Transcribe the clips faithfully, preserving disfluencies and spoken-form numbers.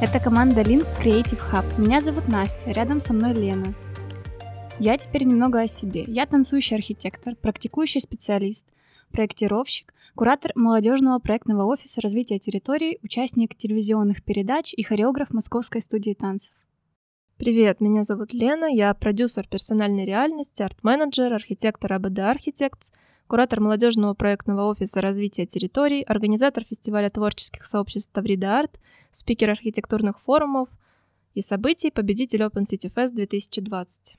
Это команда Link Creative Hub. Меня зовут Настя, рядом со мной Лена. Я теперь немного о себе. Я танцующий архитектор, практикующий специалист, проектировщик, куратор молодежного проектного офиса развития территорий, участник телевизионных передач и хореограф Московской студии танцев. Привет, меня зовут Лена, я продюсер персональной реальности, арт-менеджер, архитектор эй би ди Architects, куратор молодежного проектного офиса развития территорий, организатор фестиваля творческих сообществ Таврида Арт, спикер архитектурных форумов и событий, победитель Open City Fest две тысячи двадцать.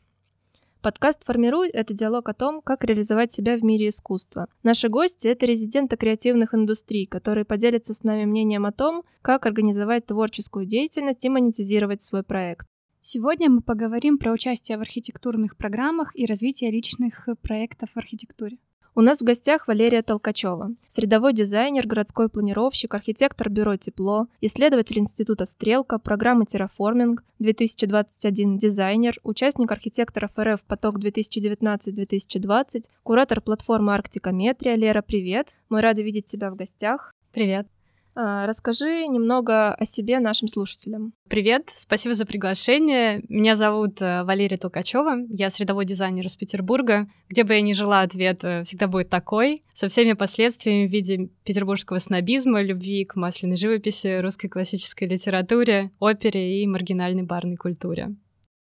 Подкаст «Формируй» — это диалог о том, как реализовать себя в мире искусства. Наши гости — это резиденты креативных индустрий, которые поделятся с нами мнением о том, как организовать творческую деятельность и монетизировать свой проект. Сегодня мы поговорим про участие в архитектурных программах и развитие личных проектов в архитектуре. У нас в гостях Валерия Толкачева, средовой дизайнер, городской планировщик, архитектор бюро «Тепло», исследователь института «Стрелка», программы «Терраформинг» две тысячи двадцать один, дизайнер, участник архитекторов эр эф «Поток» две тысячи девятнадцать две тысячи двадцать, куратор платформы «Арктикаметрия». Лера, привет! Мы рады видеть тебя в гостях. Привет! Расскажи немного о себе нашим слушателям. Привет, спасибо за приглашение. Меня зовут Валерия Толкачева, я средовой дизайнер из Петербурга. Где бы я ни жила, ответ всегда будет такой, со всеми последствиями в виде петербургского снобизма, любви к масляной живописи, русской классической литературе, опере и маргинальной барной культуре.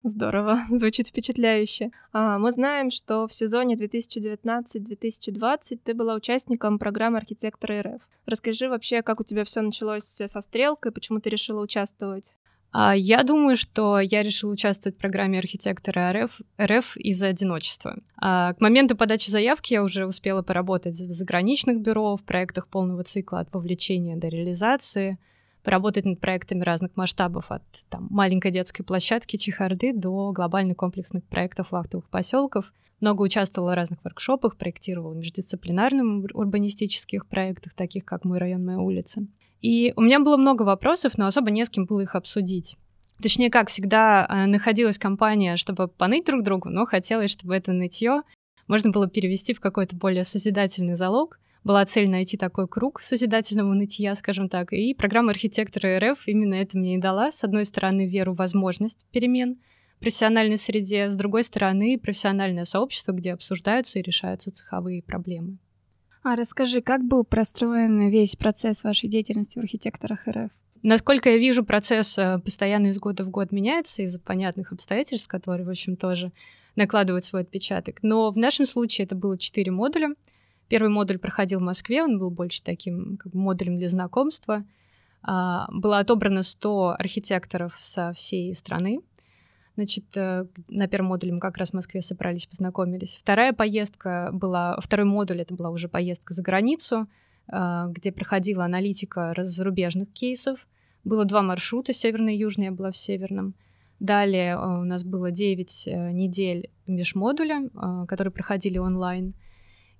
Здорово, звучит впечатляюще. Мы знаем, что в сезоне две тысячи девятнадцать две тысячи двадцать ты была участником программы «Архитекторы эр эф». Расскажи вообще, как у тебя все началось со «Стрелкой», почему ты решила участвовать? Я думаю, что я решила участвовать в программе «Архитекторы РФ», РФ из-за одиночества. К моменту подачи заявки я уже успела поработать в заграничных бюро, в проектах полного цикла от вовлечения до реализации, поработать над проектами разных масштабов, от там, маленькой детской площадки Чихарды до глобальных комплексных проектов вахтовых поселков. Много участвовала в разных воркшопах, проектировала в междисциплинарных урбанистических проектах, таких как «Мой район, моя улица». И у меня было много вопросов, но особо не с кем было их обсудить. Точнее, как всегда, находилась компания, чтобы поныть друг другу, но хотелось, чтобы это нытье можно было перевести в какой-то более созидательный залог. Была цель найти такой круг созидательного нытья, скажем так, и программа «Архитекторы РФ» именно это мне и дала. С одной стороны, веру в возможность перемен в профессиональной среде, с другой стороны, профессиональное сообщество, где обсуждаются и решаются цеховые проблемы. А расскажи, как был простроен весь процесс вашей деятельности в «Архитекторах РФ»? Насколько я вижу, процесс постоянно из года в год меняется из-за понятных обстоятельств, которые, в общем, тоже накладывают свой отпечаток. Но в нашем случае это было четыре модуля. Первый модуль проходил в Москве, он был больше таким как бы модулем для знакомства. А, было отобрано сто архитекторов со всей страны. Значит, на первом модуле мы как раз в Москве собрались, познакомились. Вторая поездка была... Второй модуль — это была уже поездка за границу, а, где проходила аналитика зарубежных кейсов. Было два маршрута, северный и южный, я была в северном. Далее у нас было девять недель межмодуля, а, которые проходили онлайн.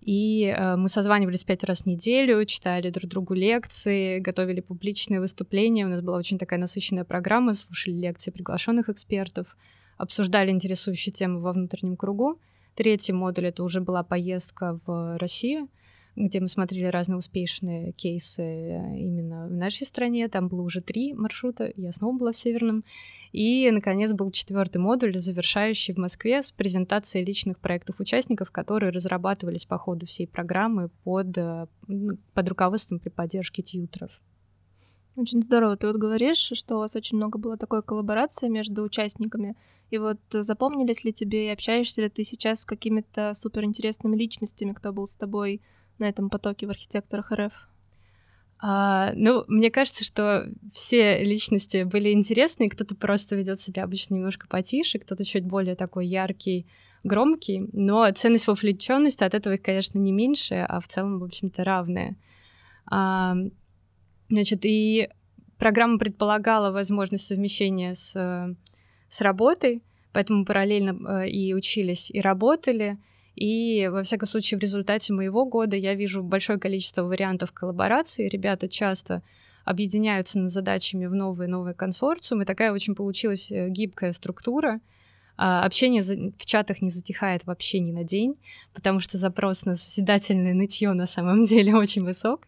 И э, мы созванивались пять раз в неделю, читали друг другу лекции, готовили публичные выступления. У нас была очень такая насыщенная программа, слушали лекции приглашенных экспертов, обсуждали интересующие темы во внутреннем кругу. Третий модуль — это уже была поездка в Россию, где мы смотрели разные успешные кейсы именно в нашей стране. Там было уже три маршрута, я снова была в Северном. И, наконец, был четвертый модуль, завершающий в Москве, с презентацией личных проектов участников, которые разрабатывались по ходу всей программы под, под руководством при поддержке тьюторов. Очень здорово. Ты вот говоришь, что у вас очень много было такой коллаборации между участниками. И вот запомнились ли тебе и общаешься ли ты сейчас с какими-то суперинтересными личностями, кто был с тобой на этом потоке в «Архитекторах РФ»? А, ну, мне кажется, что все личности были интересны, кто-то просто ведет себя обычно немножко потише, кто-то чуть более такой яркий, громкий, но ценность вовлеченности от этого их, конечно, не меньше, а в целом, в общем-то, равная. А, значит, и программа предполагала возможность совмещения с, с работой, поэтому параллельно и учились, и работали. И, во всяком случае, в результате моего года я вижу большое количество вариантов коллаборации. Ребята часто объединяются над задачами в новые-новые консорциумы. И такая очень получилась гибкая структура, Общение в чатах не затихает вообще ни на день, потому что запрос на созидательное нытье на самом деле очень высок,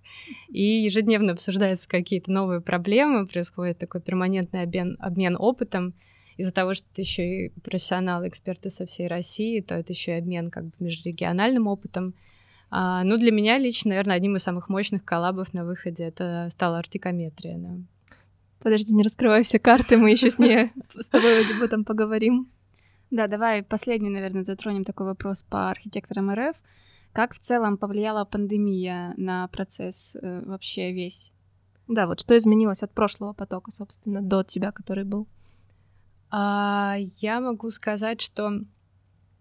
и ежедневно обсуждаются какие-то новые проблемы, происходит такой перманентный обмен, обмен опытом. Из-за того, что ты еще и профессионалы, эксперты со всей России, то это еще и обмен как бы межрегиональным опытом. А, ну, для меня лично, наверное, одним из самых мощных коллабов на выходе это стала Арктикаметрия. Да. Подожди, не раскрывай все карты, мы еще с ней с тобой об этом поговорим. Да, давай последний, наверное, затронем такой вопрос по архитекторам РФ. Как в целом повлияла пандемия на процесс э, вообще весь? Да, вот что изменилось от прошлого потока, собственно, до тебя, который был? А, я могу сказать, что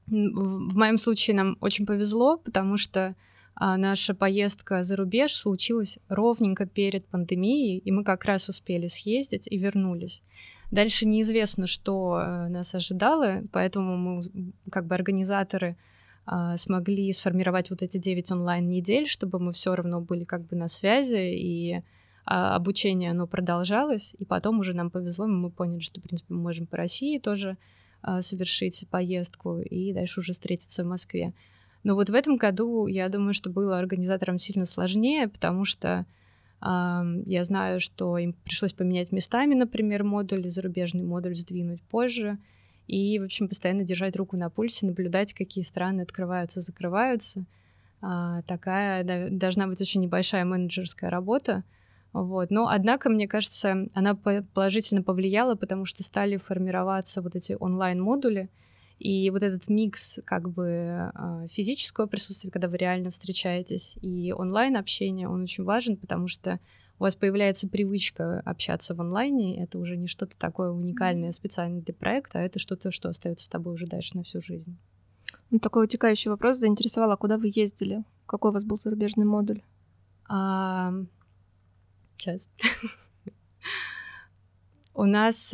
в, в моем случае нам очень повезло, потому что а, наша поездка за рубеж случилась ровненько перед пандемией, и мы как раз успели съездить и вернулись. Дальше неизвестно, что нас ожидало, поэтому мы, как бы организаторы, смогли сформировать вот эти девять онлайн-недель, чтобы мы все равно были как бы на связи, и обучение, оно продолжалось, и потом уже нам повезло, мы поняли, что, в принципе, мы можем по России тоже совершить поездку и дальше уже встретиться в Москве. Но вот в этом году, я думаю, что было организаторам сильно сложнее, потому что я знаю, что им пришлось поменять местами, например, модуль, зарубежный модуль сдвинуть позже. И, в общем, постоянно держать руку на пульсе, наблюдать, какие страны открываются, закрываются. Такая должна быть очень небольшая менеджерская работа. Вот. Но, однако, мне кажется, она положительно повлияла, потому что стали формироваться вот эти онлайн-модули. И вот этот микс как бы физического присутствия, когда вы реально встречаетесь, и онлайн-общение, он очень важен, потому что у вас появляется привычка общаться в онлайне, это уже не что-то такое уникальное специально для проекта, а это что-то, что остается с тобой уже дальше на всю жизнь. Ну, такой утекающий вопрос заинтересовал, а куда вы ездили? Какой у вас был зарубежный модуль? А... Сейчас. У нас...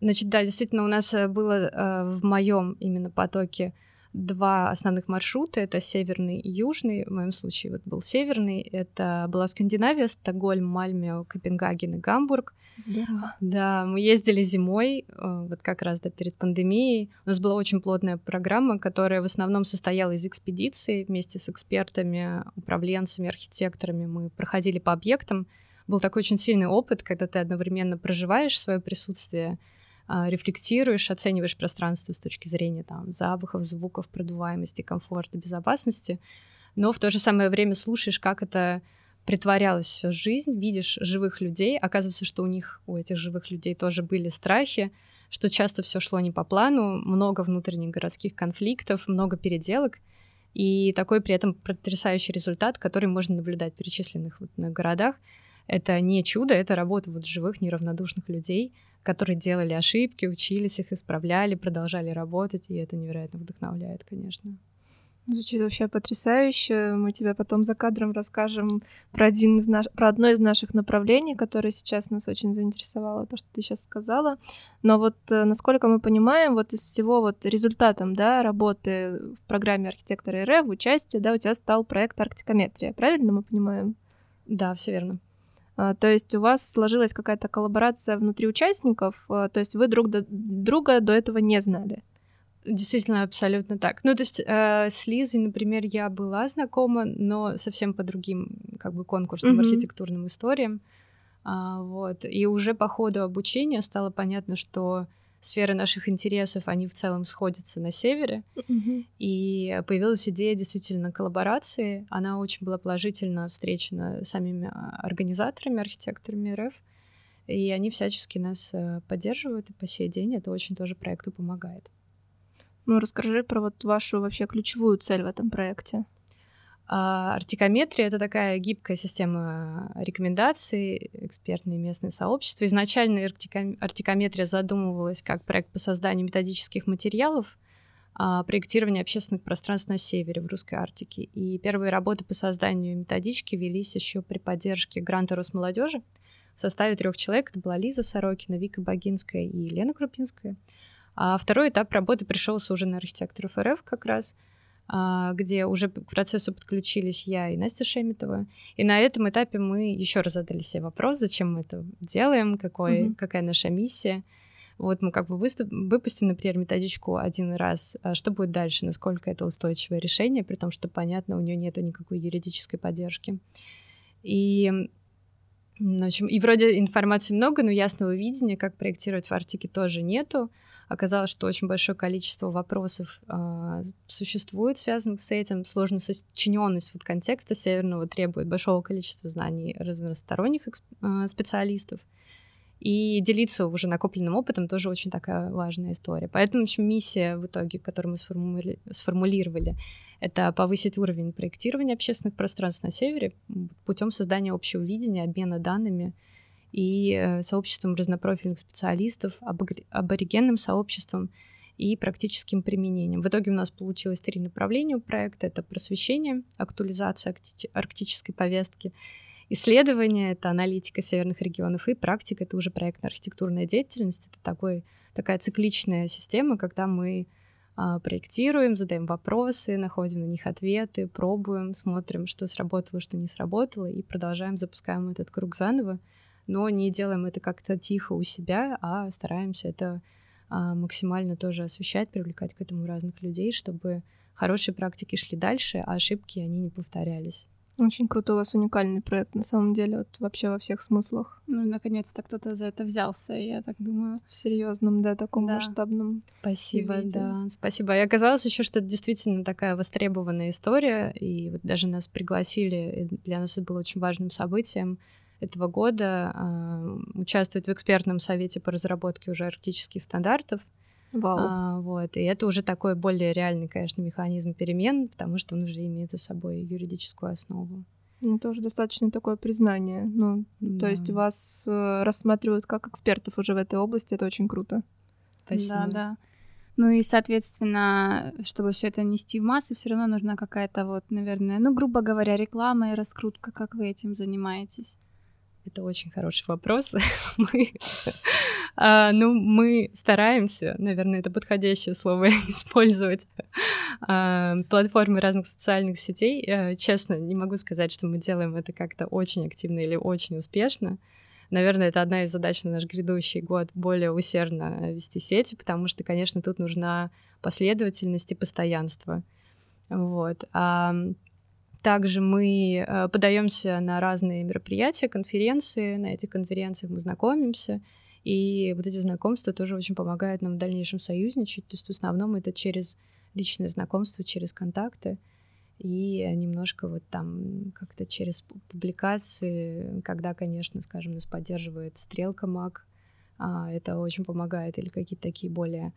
Значит, да, действительно, у нас было э, в моем именно потоке два основных маршрута, это северный и южный, в моем случае вот был северный, это была Скандинавия, Стокгольм, Мальмё, Копенгаген и Гамбург. Здорово. Да, мы ездили зимой, э, вот как раз да, перед пандемией, у нас была очень плотная программа, которая в основном состояла из экспедиций, вместе с экспертами, управленцами, архитекторами мы проходили по объектам, был такой очень сильный опыт, когда ты одновременно проживаешь свое присутствие, рефлектируешь, оцениваешь пространство с точки зрения там, запахов, звуков, продуваемости, комфорта, безопасности, но в то же самое время слушаешь, как это притворялось всю жизнь, видишь живых людей, оказывается, что у них, у этих живых людей тоже были страхи, что часто все шло не по плану, много внутренних городских конфликтов, много переделок, и такой при этом потрясающий результат, который можно наблюдать в перечисленных вот на городах. Это не чудо, это работа вот живых, неравнодушных людей, которые делали ошибки, учились их, исправляли, продолжали работать, и это невероятно вдохновляет, конечно. Звучит вообще потрясающе. Мы тебе потом за кадром расскажем про, один из наш... про одно из наших направлений, которое сейчас нас очень заинтересовало, то, что ты сейчас сказала. Но вот, насколько мы понимаем, вот из всего вот результатом да, работы в программе «Архитекторы РФ», в участии, да, у тебя стал проект «Арктикаметрия». Правильно мы понимаем? Да, все верно. То есть у вас сложилась какая-то коллаборация внутри участников, то есть вы друг до, друга до этого не знали? Действительно, абсолютно так. Ну, то есть э, с Лизой, например, я была знакома, но совсем по другим как бы конкурсным mm-hmm. архитектурным историям. А, вот. И уже по ходу обучения стало понятно, что сферы наших интересов, они в целом сходятся на севере. Mm-hmm. И появилась идея действительно коллаборации. Она очень была положительно встречена самими организаторами, архитекторами РФ. И они всячески нас поддерживают. И по сей день это очень тоже проекту помогает. Ну, расскажи про вот вашу вообще ключевую цель в этом проекте. А, Арктикаметрия — это такая гибкая система рекомендаций, экспертные местные сообщества. Изначально Арктикаметрия задумывалась как проект по созданию методических материалов а, проектирования общественных пространств на севере, в Русской Арктике. И первые работы по созданию методички велись еще при поддержке гранта Росмолодежи в составе трех человек. Это была Лиза Сорокина, Вика Богинская и Лена Крупинская. А второй этап работы пришелся уже на архитекторов РФ как раз, где уже к процессу подключились я и Настя Шеметова. И на этом этапе мы еще раз задали себе вопрос, зачем мы это делаем, какой, mm-hmm. какая наша миссия. Вот мы как бы выступ, выпустим, например, методичку один раз. А что будет дальше? Насколько это устойчивое решение, при том, что, понятно, у нее нет никакой юридической поддержки. И, в общем, и вроде информации много, но ясного видения, как проектировать в Арктике, тоже нету. Оказалось, что очень большое количество вопросов э, существует, связанных с этим. Сложная сочиненность вот контекста северного требует большого количества знаний разносторонних эксп- э, специалистов. И делиться уже накопленным опытом тоже очень такая важная история. Поэтому, в общем, миссия в итоге, которую мы сформули- сформулировали, это повысить уровень проектирования общественных пространств на севере путем создания общего видения, обмена данными и сообществом разнопрофильных специалистов, аборигенным сообществом и практическим применением. В итоге у нас получилось три направления у проекта. Это просвещение, актуализация арктической повестки, исследование — это аналитика северных регионов, и практика — это уже проектно-архитектурная деятельность. Это такой, такая цикличная система, когда мы а, проектируем, задаем вопросы, находим на них ответы, пробуем, смотрим, что сработало, что не сработало, и продолжаем, запускаем этот круг заново, но не делаем это как-то тихо у себя, а стараемся это а, максимально тоже освещать, привлекать к этому разных людей, чтобы хорошие практики шли дальше, а ошибки, они не повторялись. Очень круто, у вас уникальный проект, на самом деле, вот вообще во всех смыслах. Ну, наконец-то кто-то за это взялся, я так думаю. В серьезном, да, таком да. масштабном. Спасибо, виде. да, спасибо. И оказалось еще, что это действительно такая востребованная история, и вот даже нас пригласили, для нас это было очень важным событием этого года, э, участвовать в экспертном совете по разработке уже арктических стандартов. Вау. А, вот, и это уже такой более реальный, конечно, механизм перемен, потому что он уже имеет за собой юридическую основу. Ну, это уже достаточно такое признание. Ну, да. То есть вас э, рассматривают как экспертов уже в этой области, это очень круто. Спасибо. Да, да. Ну и, соответственно, чтобы все это нести в массы, все равно нужна какая-то вот, наверное, ну, грубо говоря, реклама и раскрутка, как вы этим занимаетесь. Это очень хороший вопрос. мы, а, ну, мы стараемся, наверное, это подходящее слово, использовать а, платформы разных социальных сетей. А, честно, не могу сказать, что мы делаем это как-то очень активно или очень успешно. Наверное, это одна из задач на наш грядущий год — более усердно вести сеть, потому что, конечно, тут нужна последовательность и постоянство. Вот. А, Также мы подаемся на разные мероприятия, конференции. На этих конференциях мы знакомимся. И вот эти знакомства тоже очень помогают нам в дальнейшем союзничать. То есть в основном это через личные знакомства, через контакты. И немножко вот там как-то через публикации, когда, конечно, скажем, нас поддерживает Стрелка Мак. Это очень помогает. Или какие-то такие более,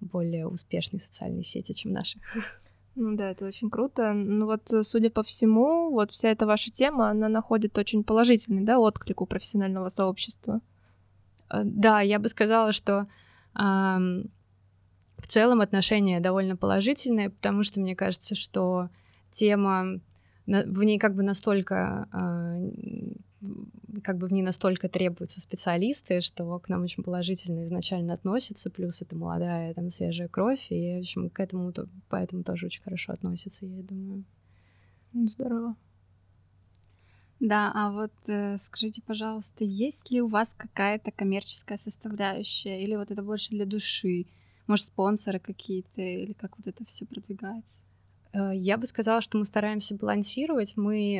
более успешные социальные сети, чем наши. Ну да, это очень круто. Ну вот, судя по всему, вот вся эта ваша тема, она находит очень положительный, да, отклик у профессионального сообщества. Да, я бы сказала, что э, в целом отношения довольно положительные, потому что мне кажется, что тема, в ней как бы настолько, э, как бы в ней настолько требуются специалисты, что к нам очень положительно изначально относятся, плюс это молодая, там, свежая кровь, и, в общем, к этому, поэтому тоже очень хорошо относятся, я думаю. Здорово. Да, а вот э, скажите, пожалуйста, есть ли у вас какая-то коммерческая составляющая, или вот это больше для души, может, спонсоры какие-то, или как вот это все продвигается? Я бы сказала, что мы стараемся балансировать. Мы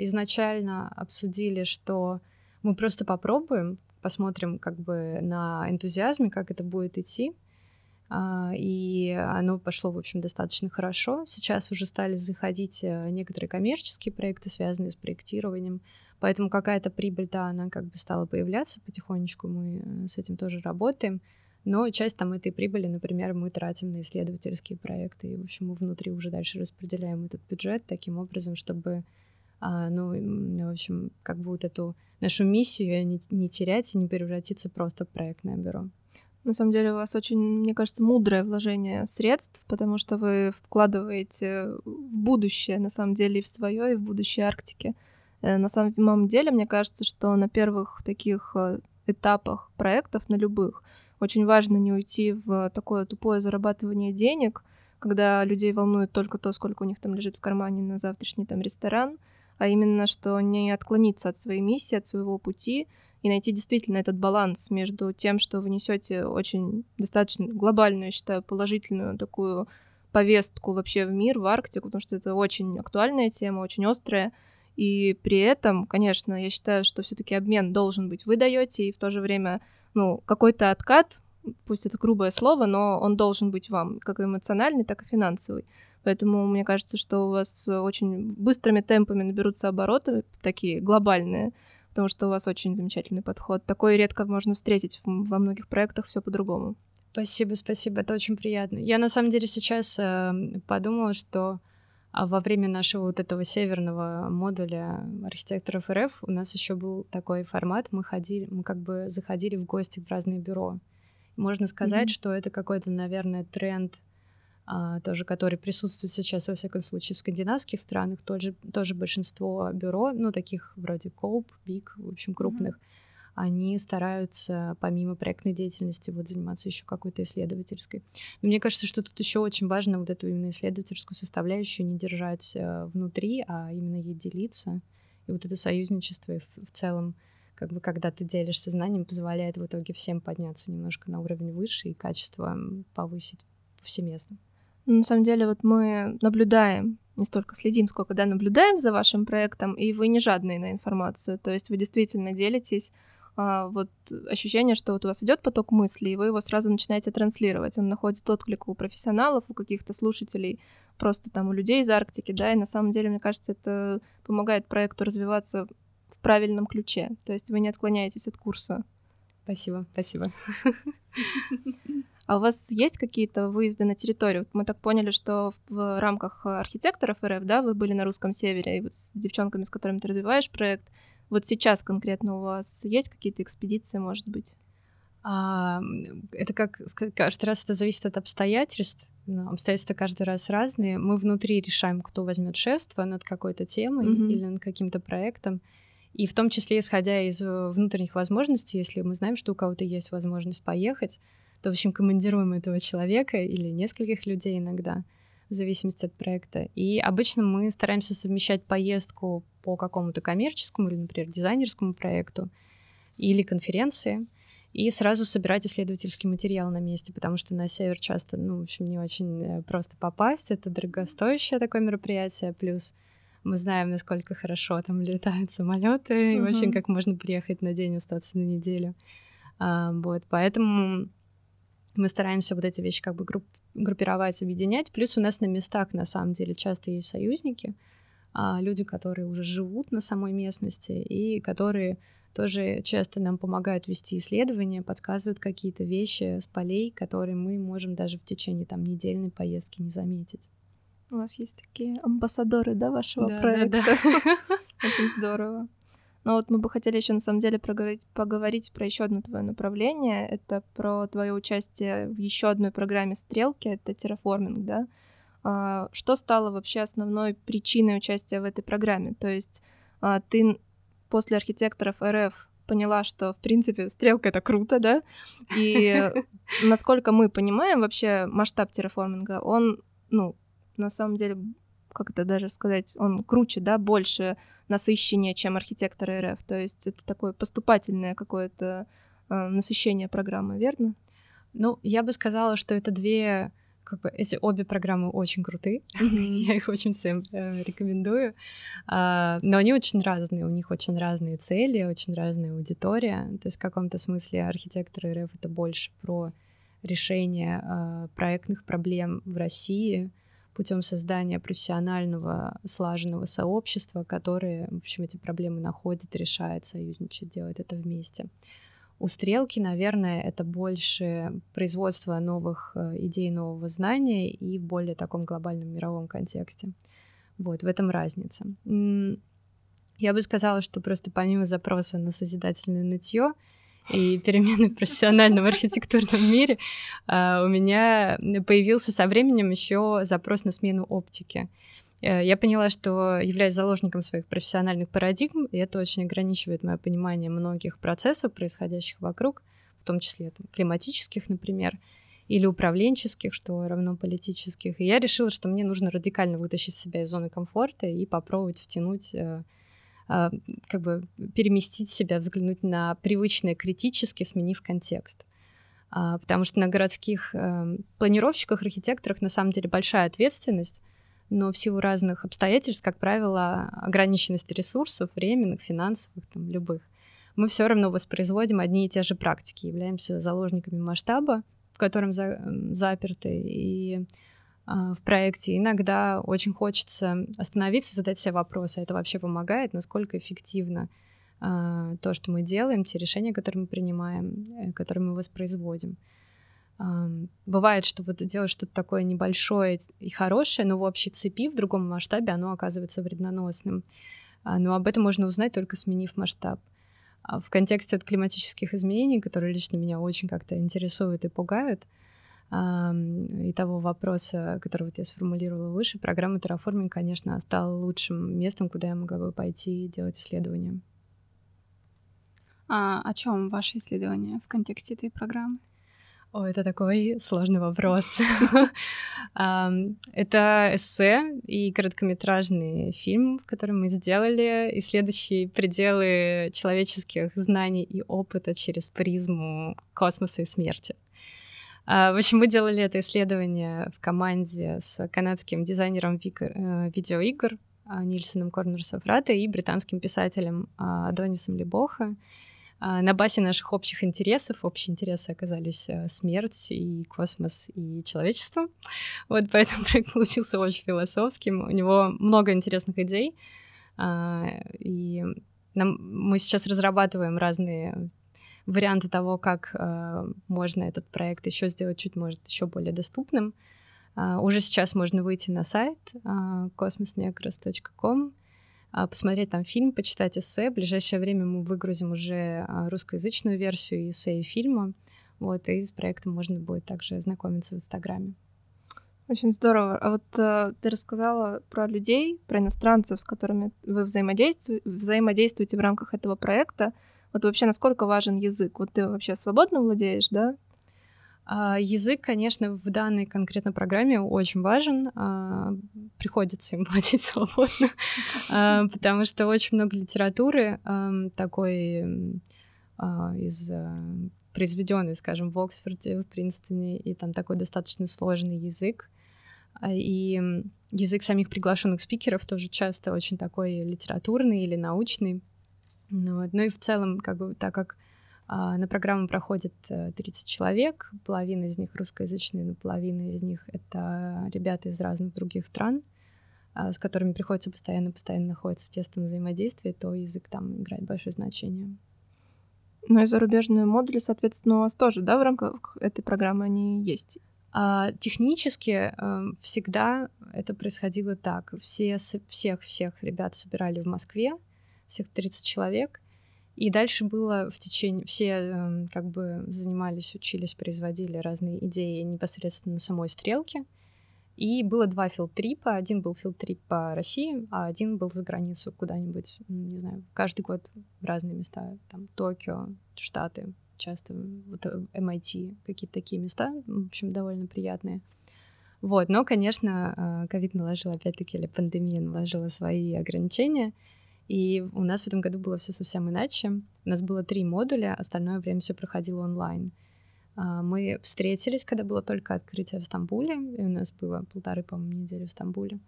изначально обсудили, что мы просто попробуем, посмотрим как бы на энтузиазме, как это будет идти. И оно пошло, в общем, достаточно хорошо. Сейчас уже стали заходить некоторые коммерческие проекты, связанные с проектированием. Поэтому какая-то прибыль, да, она как бы стала появляться потихонечку. Мы с этим тоже работаем. Но часть там этой прибыли, например, мы тратим на исследовательские проекты, и, в общем, мы внутри уже дальше распределяем этот бюджет таким образом, чтобы, ну, в общем, как бы вот эту нашу миссию не, не терять и не превратиться просто в проектное бюро. На самом деле у вас очень, мне кажется, мудрое вложение средств, потому что вы вкладываете в будущее, на самом деле, и в свое, и в будущее Арктики. На самом деле, мне кажется, что на первых таких этапах проектов, на любых, очень важно не уйти в такое тупое зарабатывание денег, когда людей волнует только то, сколько у них там лежит в кармане на завтрашний там ресторан, а именно, что не отклониться от своей миссии, от своего пути и найти действительно этот баланс между тем, что вы несете очень достаточно глобальную, я считаю, положительную такую повестку вообще в мир, в Арктику, потому что это очень актуальная тема, очень острая, и при этом, конечно, я считаю, что все-таки обмен должен быть. Вы даете, и в то же время, ну, какой-то откат, пусть это грубое слово, но он должен быть вам, как эмоциональный, так и финансовый. Поэтому мне кажется, что у вас очень быстрыми темпами наберутся обороты, такие глобальные, потому что у вас очень замечательный подход. Такое редко можно встретить во многих проектах, все по-другому. Спасибо, спасибо, это очень приятно. Я на самом деле сейчас э, подумала, что во время нашего вот этого северного модуля архитекторов РФ у нас еще был такой формат, мы ходили, мы как бы заходили в гости в разные бюро. Можно сказать, mm-hmm. что это какой-то, наверное, тренд, а, тоже, который присутствует сейчас, во всяком случае, в скандинавских странах, тоже, тоже большинство бюро, ну, таких вроде Коуп, биг, в общем, крупных, mm-hmm. они стараются помимо проектной деятельности вот заниматься еще какой-то исследовательской. Но мне кажется, что тут еще очень важно вот эту именно исследовательскую составляющую не держать э, внутри, а именно ей делиться. И вот это союзничество в, в целом, как бы, когда ты делишься знанием, позволяет в итоге всем подняться немножко на уровень выше и качество повысить повсеместно. На самом деле, вот мы наблюдаем, не столько следим, сколько, да, наблюдаем за вашим проектом, и вы не жадные на информацию, то есть вы действительно делитесь, а, вот ощущение, что вот у вас идет поток мыслей, и вы его сразу начинаете транслировать, он находит отклик у профессионалов, у каких-то слушателей, просто там у людей из Арктики, да, и на самом деле, мне кажется, это помогает проекту развиваться в правильном ключе, то есть вы не отклоняетесь от курса. Спасибо, спасибо. А у вас есть какие-то выезды на территорию? Мы так поняли, что в рамках архитекторов РФ, да, вы были на Русском Севере, и вот с девчонками, с которыми ты развиваешь проект, вот сейчас конкретно у вас есть какие-то экспедиции, может быть? А, это как, каждый раз это зависит от обстоятельств, но обстоятельства каждый раз разные. Мы внутри решаем, кто возьмет шефство над какой-то темой mm-hmm. или над каким-то проектом. И в том числе, исходя из внутренних возможностей, если мы знаем, что у кого-то есть возможность поехать, то, в общем, командируем этого человека или нескольких людей иногда, в зависимости от проекта. И обычно мы стараемся совмещать поездку по какому-то коммерческому или, например, дизайнерскому проекту или конференции и сразу собирать исследовательский материал на месте, потому что на север часто, ну, в общем, не очень просто попасть. Это дорогостоящее такое мероприятие, плюс мы знаем, насколько хорошо там летают самолеты, uh-huh. и вообще как можно приехать на день, остаться на неделю. А, вот, поэтому мы стараемся вот эти вещи как бы групп- группировать, объединять. Плюс у нас на местах, на самом деле, часто есть союзники, а, люди, которые уже живут на самой местности и которые тоже часто нам помогают вести исследования, подсказывают какие-то вещи с полей, которые мы можем даже в течение там недельной поездки не заметить. У вас есть такие амбассадоры, да, вашего да, проекта? Да, да. Очень здорово. Но вот мы бы хотели еще на самом деле проговорить, поговорить про еще одно твое направление. Это про твое участие в еще одной программе «Стрелки», это «Терраформинг», да? А, что стало вообще основной причиной участия в этой программе? То есть а, ты после архитекторов РФ поняла, что, в принципе, «Стрелка» — это круто, да? И насколько мы понимаем вообще масштаб «Терраформинга», он, ну, на самом деле, как это даже сказать, он круче, да, больше, насыщеннее, чем архитекторы РФ. То есть это такое поступательное какое-то э, насыщение программы, верно? Ну, я бы сказала, что это две, как бы, эти обе программы очень крутые, я их очень всем э, рекомендую, а, но они очень разные, у них очень разные цели, очень разная аудитория, то есть в каком-то смысле архитекторы РФ — это больше про решение э, проектных проблем в России, путем создания профессионального слаженного сообщества, которое, в общем, эти проблемы находит, решает, союзничает, делает это вместе. У «Стрелки», наверное, это больше производство новых идей, нового знания и в более таком глобальном мировом контексте. Вот, в этом разница. Я бы сказала, что просто помимо запроса на созидательное нытье и перемены в профессиональном архитектурном мире, у меня появился со временем еще запрос на смену оптики. Я поняла, что являюсь заложником своих профессиональных парадигм, и это очень ограничивает мое понимание многих процессов, происходящих вокруг, в том числе там, климатических, например, или управленческих, что равно политических. И я решила, что мне нужно радикально вытащить себя из зоны комфорта и попробовать втянуть как бы переместить себя, взглянуть на привычное критически, сменив контекст. Потому что на городских планировщиках, архитекторах на самом деле большая ответственность, но в силу разных обстоятельств, как правило, ограниченность ресурсов, временных, финансовых, там, любых, мы все равно воспроизводим одни и те же практики, являемся заложниками масштаба, в котором за, заперты, и а, в проекте иногда очень хочется остановиться, задать себе вопрос, а это вообще помогает, насколько эффективно а, то, что мы делаем, те решения, которые мы принимаем, которые мы воспроизводим. А, бывает, что вот делаешь что-то такое небольшое и хорошее, но в общей цепи, в другом масштабе оно оказывается вредноносным. А, но об этом можно узнать, только сменив масштаб. В контексте вот климатических изменений, которые лично меня очень как-то интересуют и пугают, и того вопроса, который вот я сформулировала выше, программа Terraforming, конечно, стала лучшим местом, куда я могла бы пойти и делать исследования. А о чем ваши исследования в контексте этой программы? О, это такой сложный вопрос. Это эссе и короткометражный фильм, который мы сделали, исследующие пределы человеческих знаний и опыта через призму космоса и смерти. В общем, мы делали это исследование в команде с канадским дизайнером видеоигр Нильсоном Корнер-Софрато и британским писателем Адонисом Лебохо. На базе наших общих интересов, общие интересы оказались смерть и космос и человечество. Вот поэтому проект получился очень философским. У него много интересных идей. И нам, мы сейчас разрабатываем разные варианты того, как можно этот проект еще сделать чуть, может, еще более доступным. Уже сейчас можно выйти на сайт космос некрос точка ком, посмотреть там фильм, почитать эссе. В ближайшее время мы выгрузим уже русскоязычную версию эссе и фильма. Вот, и с проектом можно будет также ознакомиться в Инстаграме. Очень здорово. А вот э, ты рассказала про людей, про иностранцев, с которыми вы взаимодейству... взаимодействуете в рамках этого проекта. Вот вообще, насколько важен язык? Вот ты вообще свободно владеешь, да? Язык, конечно, в данной конкретной программе очень важен, приходится им владеть свободно, потому что очень много литературы такой из произведенной, скажем, в Оксфорде, в Принстоне, и там такой достаточно сложный язык, и язык самих приглашенных спикеров тоже часто очень такой литературный или научный, ну и в целом, как бы, так как на программу проходит тридцать человек, половина из них русскоязычные, но половина из них — это ребята из разных других стран, с которыми приходится постоянно-постоянно находиться в тесном взаимодействии, то язык там играет большое значение. Ну и зарубежные модули, соответственно, у вас тоже, да, в рамках этой программы они есть? А, технически всегда это происходило так. Все, всех-всех ребят собирали в Москве, всех тридцать человек. И дальше было в течение... Все как бы занимались, учились, производили разные идеи непосредственно на самой стрелке. И было два филд-трипа. Один был филд-трип по России, а один был за границу куда-нибудь, не знаю, каждый год в разные места. Там Токио, Штаты, часто вот эм ай ти, какие-то такие места, в общем, довольно приятные. Вот, но, конечно, ковид наложил опять-таки, или пандемия наложила свои ограничения. И у нас в этом году было все совсем иначе. У нас было три модуля, остальное время все проходило онлайн. Мы встретились, когда было только открытие в Стамбуле, и у нас было полторы, по-моему, недели в Стамбуле.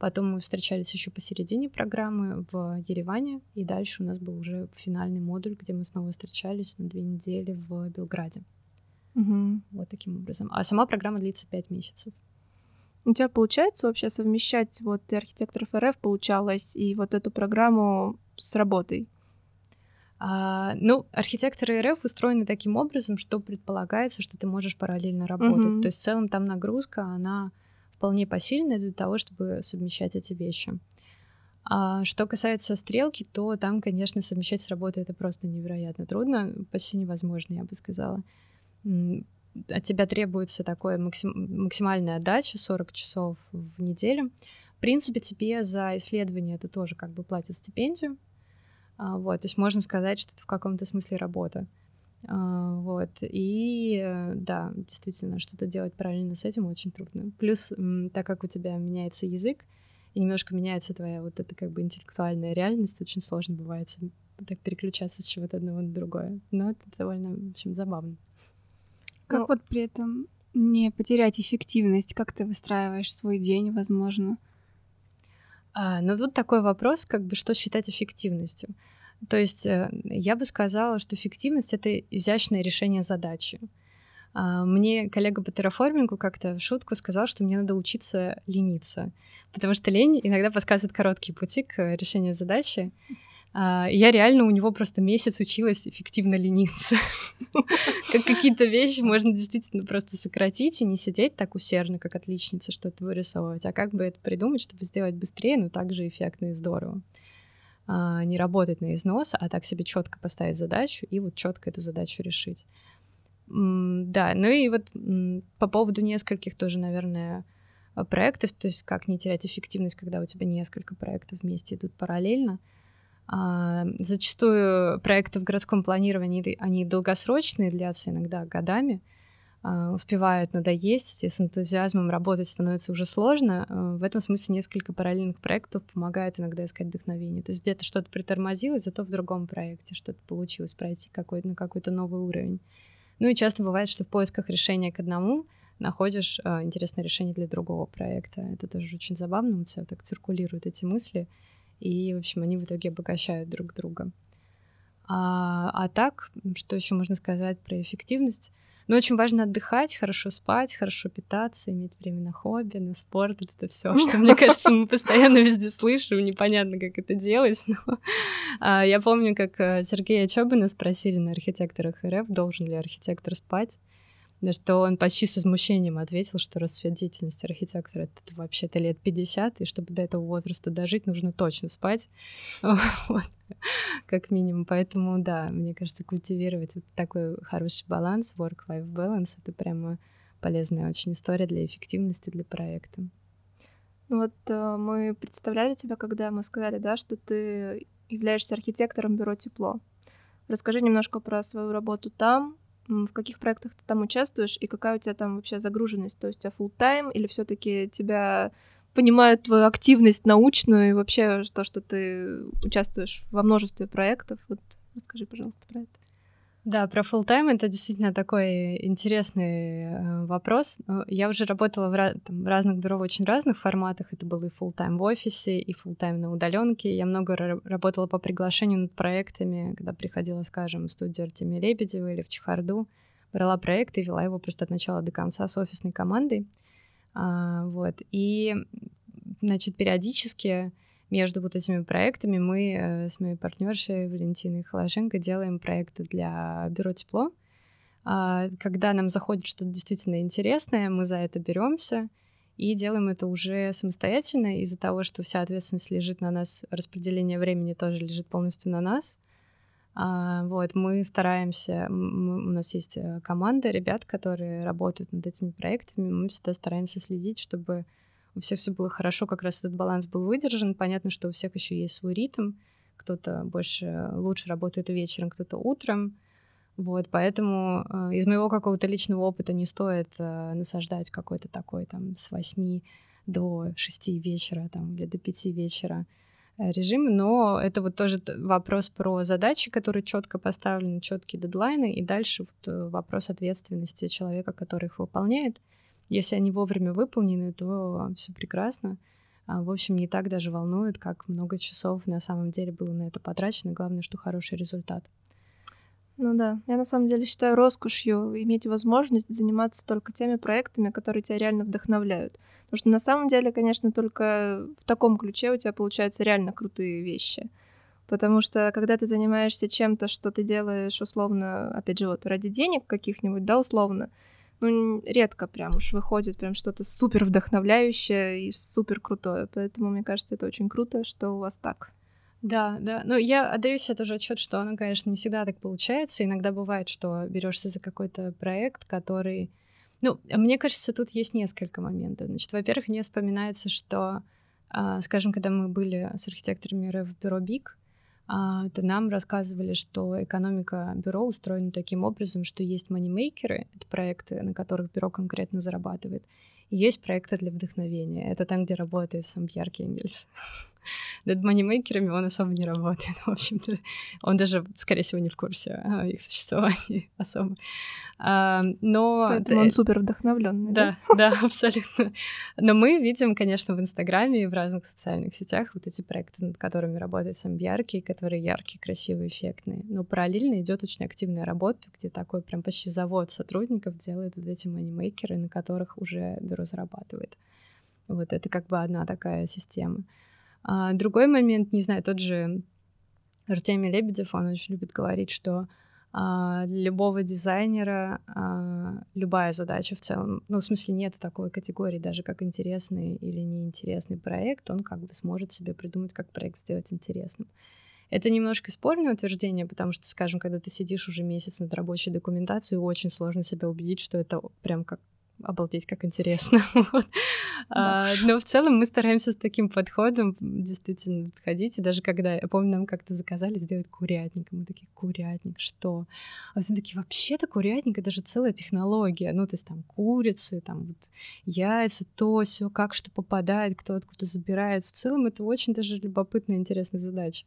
Потом мы встречались еще посередине программы в Ереване, и дальше у нас был уже финальный модуль, где мы снова встречались на две недели в Белграде. Угу. Вот таким образом. А сама программа длится пять месяцев. У тебя получается вообще совмещать вот и архитекторов РФ получалось, и вот эту программу с работой? А, ну, архитекторы РФ устроены таким образом, что предполагается, что ты можешь параллельно работать. Угу. То есть в целом там нагрузка, она вполне посильная для того, чтобы совмещать эти вещи. А что касается стрелки, то там, конечно, совмещать с работой это просто невероятно трудно, почти невозможно, я бы сказала. От тебя требуется такая максим... максимальная отдача, сорок часов в неделю. В принципе, тебе за исследование это тоже как бы платят стипендию. Вот, то есть можно сказать, что это в каком-то смысле работа. Вот, и да, действительно, что-то делать параллельно с этим очень трудно. Плюс, так как у тебя меняется язык, и немножко меняется твоя вот эта как бы интеллектуальная реальность, очень сложно бывает так переключаться с чего-то одного на другое, но это довольно, в общем, забавно. Как но... вот при этом не потерять эффективность, как ты выстраиваешь свой день, возможно? А, ну тут такой вопрос, как бы, что считать эффективностью. То есть я бы сказала, что эффективность — это изящное решение задачи. Мне коллега по терраформингу как-то в шутку сказал, что мне надо учиться лениться, потому что лень иногда подсказывает короткие пути к решению задачи. Я реально у него просто месяц училась эффективно лениться. Как какие-то вещи можно действительно просто сократить и не сидеть так усердно, как отличница, что-то вырисовывать, а как бы это придумать, чтобы сделать быстрее, но также эффектно и здорово. Не работать на износ, а так себе четко поставить задачу и вот четко эту задачу решить. Да, ну и вот по поводу нескольких тоже, наверное, проектов, то есть как не терять эффективность, когда у тебя несколько проектов вместе идут параллельно. Зачастую проекты в городском планировании, они долгосрочные, длятся иногда годами, успевают надоесть, и с энтузиазмом работать становится уже сложно. В этом смысле несколько параллельных проектов помогает иногда искать вдохновение. То есть где-то что-то притормозилось, зато в другом проекте что-то получилось пройти какой-то, на какой-то новый уровень. Ну и часто бывает, что в поисках решения к одному находишь э, интересное решение для другого проекта. Это тоже очень забавно, у тебя так циркулируют эти мысли, и, в общем, они в итоге обогащают друг друга. А, а так, что еще можно сказать про эффективность? Ну, очень важно отдыхать, хорошо спать, хорошо питаться, иметь время на хобби, на спорт, вот это все, что, мне кажется, мы постоянно везде слышим, непонятно, как это делать, но я помню, как Сергея Чобина спросили на архитекторах РФ, должен ли архитектор спать, на что он почти с возмущением ответил, что расцвет деятельности архитектора — это вообще-то лет пятьдесят, и чтобы до этого возраста дожить, нужно точно спать, вот, как минимум. Поэтому, да, мне кажется, культивировать вот такой хороший баланс, work-life balance — это прямо полезная очень история для эффективности, для проекта. Вот э, мы представляли тебя, когда мы сказали, да, что ты являешься архитектором бюро «Тепло». Расскажи немножко про свою работу там, в каких проектах ты там участвуешь и какая у тебя там вообще загруженность, то есть у тебя фулл-тайм или все-таки тебя понимают твою активность научную и вообще то, что ты участвуешь во множестве проектов. Вот расскажи, пожалуйста, про это. Да, про фулл-тайм — это действительно такой интересный вопрос. Я уже работала в, там, в разных бюро в очень разных форматах. Это был и фулл-тайм в офисе, и фулл-тайм на удаленке. Я много работала по приглашению над проектами, когда приходила, скажем, в студию Артемия Лебедева или в Чихарду. Брала проект и вела его просто от начала до конца с офисной командой. А, вот. И, значит, периодически между вот этими проектами мы с моей партнершей Валентиной Холошенко делаем проекты для бюро «Тепло». Когда нам заходит что-то действительно интересное, мы за это беремся и делаем это уже самостоятельно. Из-за того, что вся ответственность лежит на нас, распределение времени тоже лежит полностью на нас. Вот, мы стараемся, мы, у нас есть команда ребят, которые работают над этими проектами, мы всегда стараемся следить, чтобы у всех все было хорошо, как раз этот баланс был выдержан. Понятно, что у всех еще есть свой ритм. Кто-то больше, лучше работает вечером, кто-то утром. Вот, поэтому э, из моего какого-то личного опыта не стоит э, насаждать какой-то такой там с восьми до шести вечера там, или до пяти вечера э, режим. Но это вот тоже вопрос про задачи, которые четко поставлены, четкие дедлайны. И дальше вот вопрос ответственности человека, который их выполняет. Если они вовремя выполнены, то все прекрасно. В общем, не так даже волнует, как много часов на самом деле было на это потрачено. Главное, что хороший результат. Ну да, я на самом деле считаю роскошью иметь возможность заниматься только теми проектами, которые тебя реально вдохновляют. Потому что на самом деле, конечно, только в таком ключе у тебя получаются реально крутые вещи. Потому что когда ты занимаешься чем-то, что ты делаешь условно, опять же, вот ради денег каких-нибудь, да, условно, ну, редко прям уж выходит прям что-то супер вдохновляющее и супер крутое. Поэтому, мне кажется, это очень круто, что у вас так. Да, да. Ну, я отдаю себе тоже отчет, что оно, конечно, не всегда так получается. Иногда бывает, что берешься за какой-то проект, который... Ну, мне кажется, тут есть несколько моментов. Значит, во-первых, мне вспоминается, что, скажем, когда мы были с архитекторами РФ в бюро биг, то нам рассказывали, что экономика бюро устроена таким образом, что есть манимейкеры, это проекты, на которых бюро конкретно зарабатывает, Есть проекты для вдохновения. Это там, где работает сам Бьярке Ингельс. Над манимейкерами он особо не работает, в общем-то. Он даже, скорее всего, не в курсе о их существовании особо. А, но... Поэтому он супер вдохновленный. Да, да, да, абсолютно. Но мы видим, конечно, в Инстаграме и в разных социальных сетях вот эти проекты, над которыми работает сам Бьярке, которые яркие, красивые, эффектные. Но параллельно идет очень активная работа, где такой прям почти завод сотрудников делает вот эти манимейкеры, на которых уже бюро зарабатывает. Вот это как бы одна такая система. Другой момент, не знаю, тот же Артемий Лебедев, он очень любит говорить, что для любого дизайнера любая задача в целом, ну, в смысле, нет такой категории, даже как интересный или неинтересный проект, он как бы сможет себе придумать, как проект сделать интересным. Это немножко спорное утверждение, потому что, скажем, когда ты сидишь уже месяц над рабочей документацией, очень сложно себя убедить, что это прям как обалдеть, как интересно. Вот. Да. А, но в целом мы стараемся с таким подходом действительно подходить. И даже когда, я помню, нам как-то заказали сделать курятник. Мы такие, курятник, что? А все такие, вообще-то курятник — это же целая технология. Ну, то есть там курицы, там вот, яйца, то, все, как что попадает, кто откуда забирает. В целом это очень даже любопытная, интересная задача.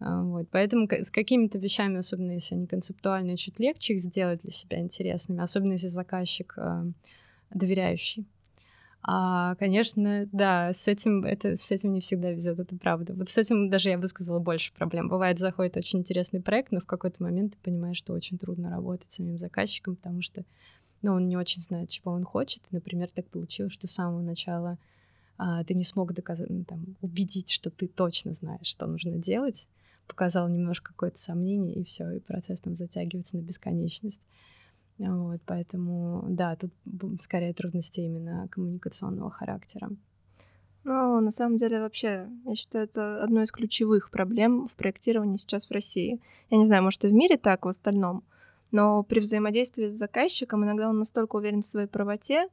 Вот. Поэтому с какими-то вещами, особенно если они концептуальные, чуть легче их сделать для себя интересными, особенно если заказчик э, доверяющий. А, конечно, да, с этим, это, с этим не всегда везет, это правда. Вот с этим даже, я бы сказала, больше проблем. Бывает, заходит очень интересный проект, но в какой-то момент ты понимаешь, что очень трудно работать с самим заказчиком, потому что ну, он не очень знает, чего он хочет. И, например, так получилось, что с самого начала э, ты не смог доказать, ну, там, убедить, что ты точно знаешь, что нужно делать. Показал немножко какое-то сомнение, и все, и процесс там затягивается на бесконечность. Вот, поэтому, да, тут скорее трудности именно коммуникационного характера. Ну, на самом деле, вообще, я считаю, это одной из ключевых проблем в проектировании сейчас в России. Я не знаю, может, и в мире так, в остальном, но при взаимодействии с заказчиком иногда он настолько уверен в своей правоте,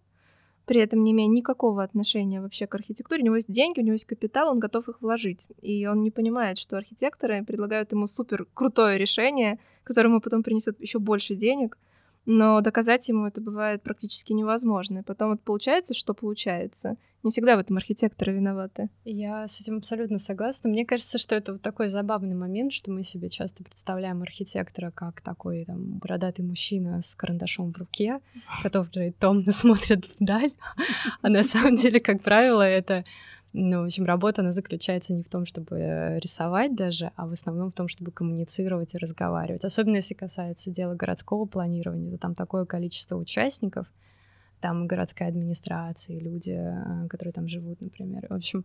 при этом не имея никакого отношения вообще к архитектуре. У него есть деньги, у него есть капитал, он готов их вложить. И он не понимает, что архитекторы предлагают ему супер крутое решение, которое ему потом принесет еще больше денег, но доказать ему это бывает практически невозможно. И потом вот получается, что получается. Не всегда в этом архитекторы виноваты. Я с этим абсолютно согласна. Мне кажется, что это вот такой забавный момент, что мы себе часто представляем архитектора как такой там бородатый мужчина с карандашом в руке, который томно смотрит вдаль. А на самом деле, как правило, это... Ну, в общем, работа, она заключается не в том, чтобы рисовать даже, а в основном в том, чтобы коммуницировать и разговаривать. Особенно если касается дела городского планирования, то там такое количество участников, там городская администрация, люди, которые там живут, например. В общем,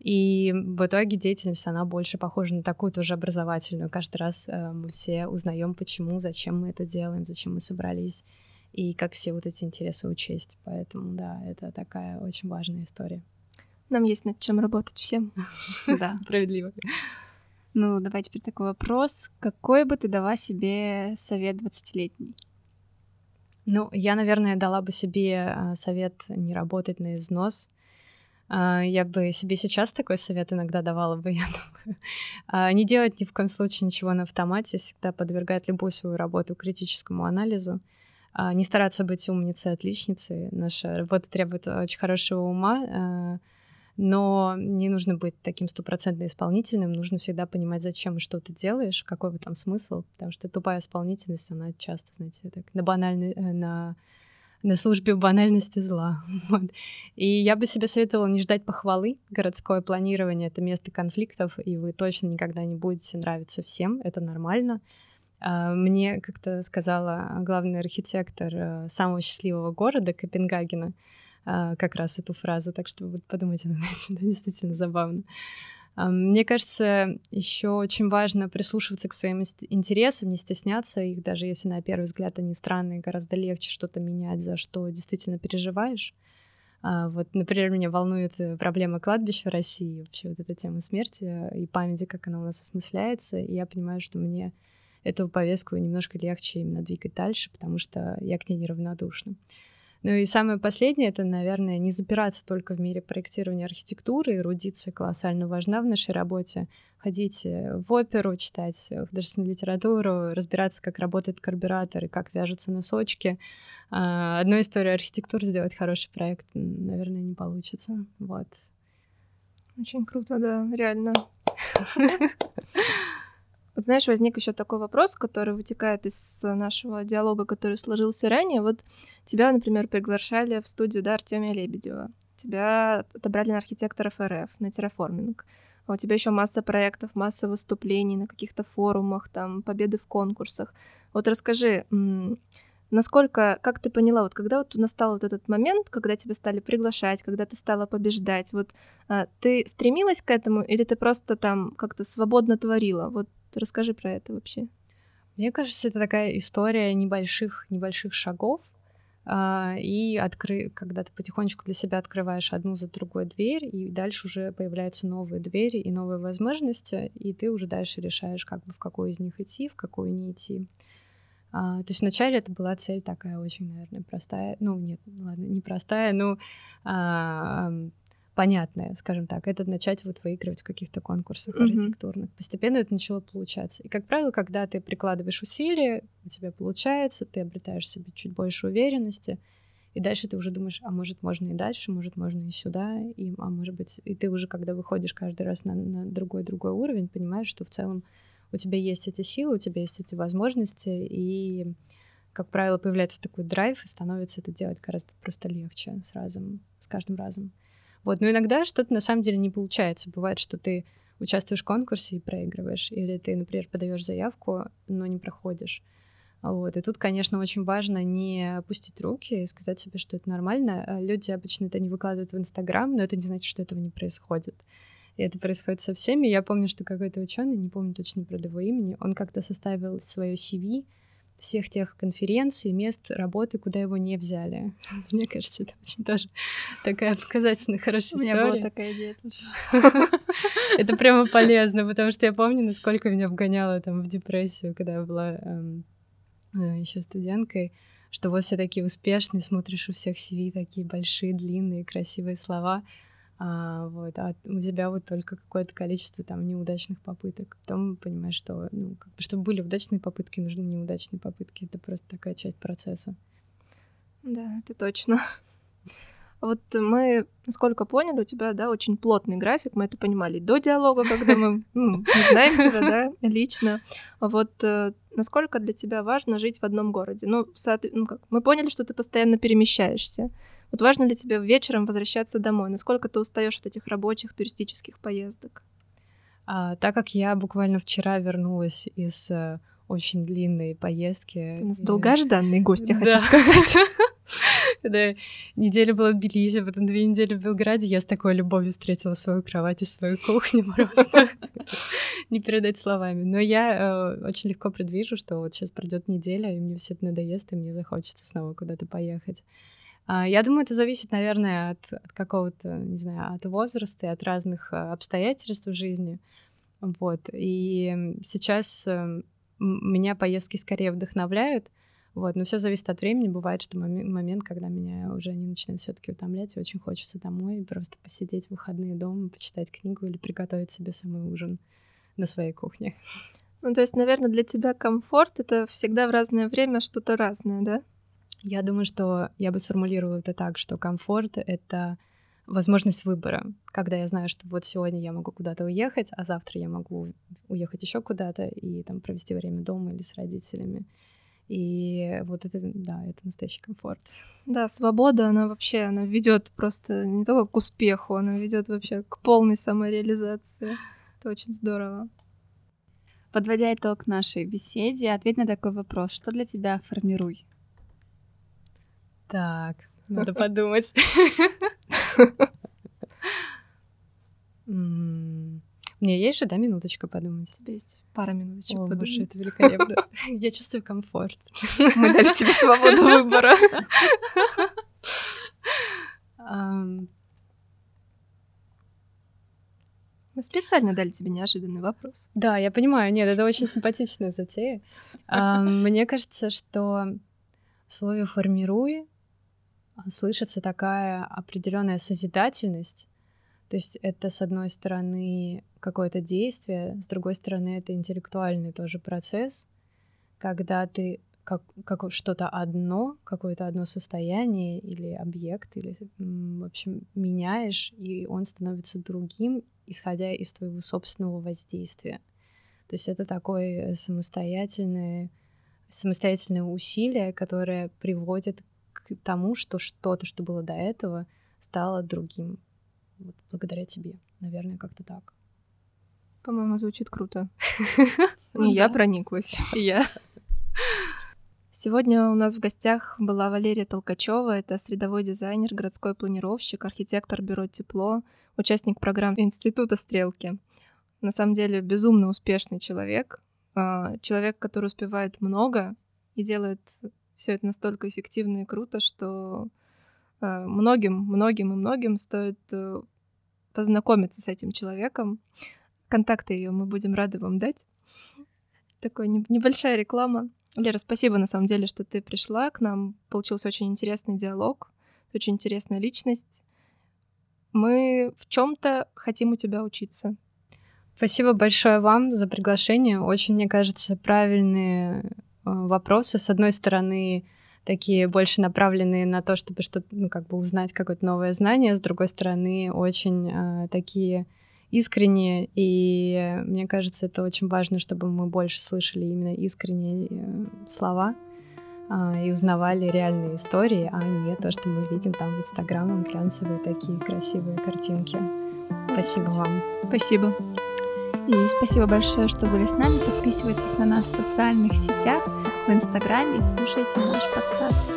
и в итоге деятельность, она больше похожа на такую тоже образовательную. Каждый раз мы все узнаем, почему, зачем мы это делаем, зачем мы собрались, и как все вот эти интересы учесть. Поэтому, да, это такая очень важная история. Нам есть над чем работать всем. Да, справедливо. Ну, давай теперь такой вопрос. Какой бы ты дала себе совет двадцатилетний? Ну, я, наверное, дала бы себе совет не работать на износ. Я бы себе сейчас такой совет иногда давала бы, я думаю. Не делать ни в коем случае ничего на автомате, всегда подвергать любую свою работу критическому анализу. Не стараться быть умницей, отличницей. Наша работа требует очень хорошего ума, но не нужно быть таким стопроцентно исполнительным, нужно всегда понимать, зачем и что ты делаешь, какой бы там смысл, потому что тупая исполнительность, она часто, знаете, так, на, банальной, на, на службе банальности зла. Вот. И я бы себе советовала не ждать похвалы. Городское планирование — это место конфликтов, и вы точно никогда не будете нравиться всем, это нормально. Мне как-то сказала главный архитектор самого счастливого города Копенгагена, как раз эту фразу, так что вот подумайте над этим, действительно забавно. Мне кажется, еще очень важно прислушиваться к своим интересам, не стесняться их, даже если на первый взгляд они странные, гораздо легче что-то менять, за что действительно переживаешь. Вот, например, меня волнует проблема кладбищ в России, вообще вот эта тема смерти и памяти, как она у нас осмысляется, и я понимаю, что мне эту повестку немножко легче именно двигать дальше, потому что я к ней неравнодушна. Ну и самое последнее, это, наверное, не запираться только в мире проектирования архитектуры. Эрудиция колоссально важна в нашей работе. Ходить в оперу, читать художественную литературу, разбираться, как работает карбюратор и как вяжутся носочки. Одну историю архитектуры сделать хороший проект, наверное, не получится. Вот. Очень круто, да, реально. Вот знаешь, возник еще такой вопрос, который вытекает из нашего диалога, который сложился ранее. Вот тебя, например, приглашали в студию, да, Артемия Лебедева. Тебя отобрали на архитекторов РФ, на терраформинг. А у тебя еще масса проектов, масса выступлений на каких-то форумах, там, победы в конкурсах. Вот расскажи, насколько, как ты поняла, вот когда вот настал вот этот момент, когда тебя стали приглашать, когда ты стала побеждать, вот ты стремилась к этому или ты просто там как-то свободно творила? Вот расскажи про это вообще. Мне кажется, это такая история небольших, небольших шагов, и откры... когда ты потихонечку для себя открываешь одну за другой дверь, и дальше уже появляются новые двери и новые возможности, и ты уже дальше решаешь, как бы в какую из них идти, в какую не идти. А, то есть вначале это была цель такая очень, наверное, простая, ну нет, ладно, не простая, но а, понятная, скажем так, это начать вот выигрывать в каких-то конкурсах mm-hmm. архитектурных. Постепенно это начало получаться. И, как правило, когда ты прикладываешь усилия, у тебя получается, ты обретаешь себе чуть больше уверенности, и дальше ты уже думаешь, а может, можно и дальше, может, можно и сюда, и, а может быть... И ты уже, когда выходишь каждый раз на другой-другой уровень, понимаешь, что в целом у тебя есть эти силы, у тебя есть эти возможности, и, как правило, появляется такой драйв, и становится это делать гораздо просто легче с разом, с каждым разом. Вот. Но иногда что-то на самом деле не получается. Бывает, что ты участвуешь в конкурсе и проигрываешь, или ты, например, подаешь заявку, но не проходишь. Вот. И тут, конечно, очень важно не опустить руки и сказать себе, что это нормально. Люди обычно это не выкладывают в Инстаграм, но это не значит, что этого не происходит. И это происходит со всеми. Я помню, что какой-то ученый, не помню точно про его имени, он как-то составил свое си ви всех тех конференций, мест работы, куда его не взяли. Мне кажется, это очень даже такая показательная, хорошая история. У меня была такая идея тоже. Это прямо полезно, потому что я помню, насколько меня вгоняло там в депрессию, когда я была еще студенткой, что вот все такие успешные, смотришь у всех си ви, такие большие, длинные, красивые слова, а вот, а у тебя вот только какое-то количество там неудачных попыток. Потом понимаешь, что, ну, как бы, чтобы были удачные попытки, нужны неудачные попытки. Это просто такая часть процесса. Да, это точно. Вот мы, насколько поняли, у тебя, да, очень плотный график, мы это понимали до диалога, когда мы знаем тебя, да, лично. Вот насколько для тебя важно жить в одном городе? Ну, как мы поняли, что ты постоянно перемещаешься. Вот важно ли тебе вечером возвращаться домой? Насколько ты устаешь от этих рабочих туристических поездок? А, так как я буквально вчера вернулась из э, очень длинной поездки. Ты у нас и... долгожданный гость, я да. хочу сказать. Да, неделя была в Тбилиси, потом две недели в Белграде. Я с такой любовью встретила свою кровать и свою кухню просто. Не передать словами. Но я э, очень легко предвижу, что вот сейчас пройдет неделя, и мне все это надоест, и мне захочется снова куда-то поехать. Я думаю, это зависит, наверное, от, от какого-то, не знаю, от возраста и от разных обстоятельств в жизни. Вот. И сейчас меня поездки скорее вдохновляют, вот. Но все зависит от времени. Бывает, что мом- момент, когда меня уже они начинают все-таки утомлять, и очень хочется домой просто посидеть в выходные дома, почитать книгу или приготовить себе самый ужин на своей кухне. Ну, то есть, наверное, для тебя комфорт — это всегда в разное время что-то разное, да? Я думаю, что я бы сформулировала это так, что комфорт — это возможность выбора, когда я знаю, что вот сегодня я могу куда-то уехать, а завтра я могу уехать еще куда-то и там провести время дома или с родителями. И вот это, да, это настоящий комфорт. Да, свобода, она вообще, она ведет просто не только к успеху, она ведет вообще к полной самореализации. Это очень здорово. Подводя итог нашей беседе, ответь на такой вопрос. Что для тебя формируй? Так, надо подумать. Мне есть же, да, минуточка подумать? У тебя есть пара минуточек подумать. Это великолепно. Я чувствую комфорт. Мы дали тебе свободу выбора. Мы специально дали тебе неожиданный вопрос. Да, я понимаю. Нет, это очень симпатичная затея. Мне кажется, что в слове «формируй» слышится такая определенная созидательность. То есть это, с одной стороны, какое-то действие, с другой стороны, это интеллектуальный тоже процесс, когда ты как, как что-то одно, какое-то одно состояние или объект, или, в общем, меняешь, и он становится другим, исходя из твоего собственного воздействия. То есть это такое самостоятельное, самостоятельное усилие, которое приводит к тому, что что-то, что было до этого, стало другим. Вот благодаря тебе, наверное, как-то так. По-моему, звучит круто. И я прониклась. Сегодня у нас в гостях была Валерия Толкачева. Это средовой дизайнер, городской планировщик, архитектор бюро «Тепло», участник программ Института «Стрелки». На самом деле безумно успешный человек. Человек, который успевает много и делает все это настолько эффективно и круто, что многим, многим и многим стоит познакомиться с этим человеком. Контакты ее мы будем рады вам дать. Такая небольшая реклама. Лера, спасибо, на самом деле, что ты пришла к нам. Получился очень интересный диалог, очень интересная личность. Мы в чем-то хотим у тебя учиться. Спасибо большое вам за приглашение. Очень, мне кажется, правильные вопросы. С одной стороны, такие больше направленные на то, чтобы что-то, ну, как бы узнать какое-то новое знание. С другой стороны, очень э, такие искренние. И мне кажется, это очень важно, чтобы мы больше слышали именно искренние э, слова э, и узнавали реальные истории, а не то, что мы видим там в Инстаграме, глянцевые такие красивые картинки. Спасибо вам. Спасибо. И спасибо большое, что были с нами. Подписывайтесь на нас в социальных сетях, в Инстаграме и слушайте наш подкаст.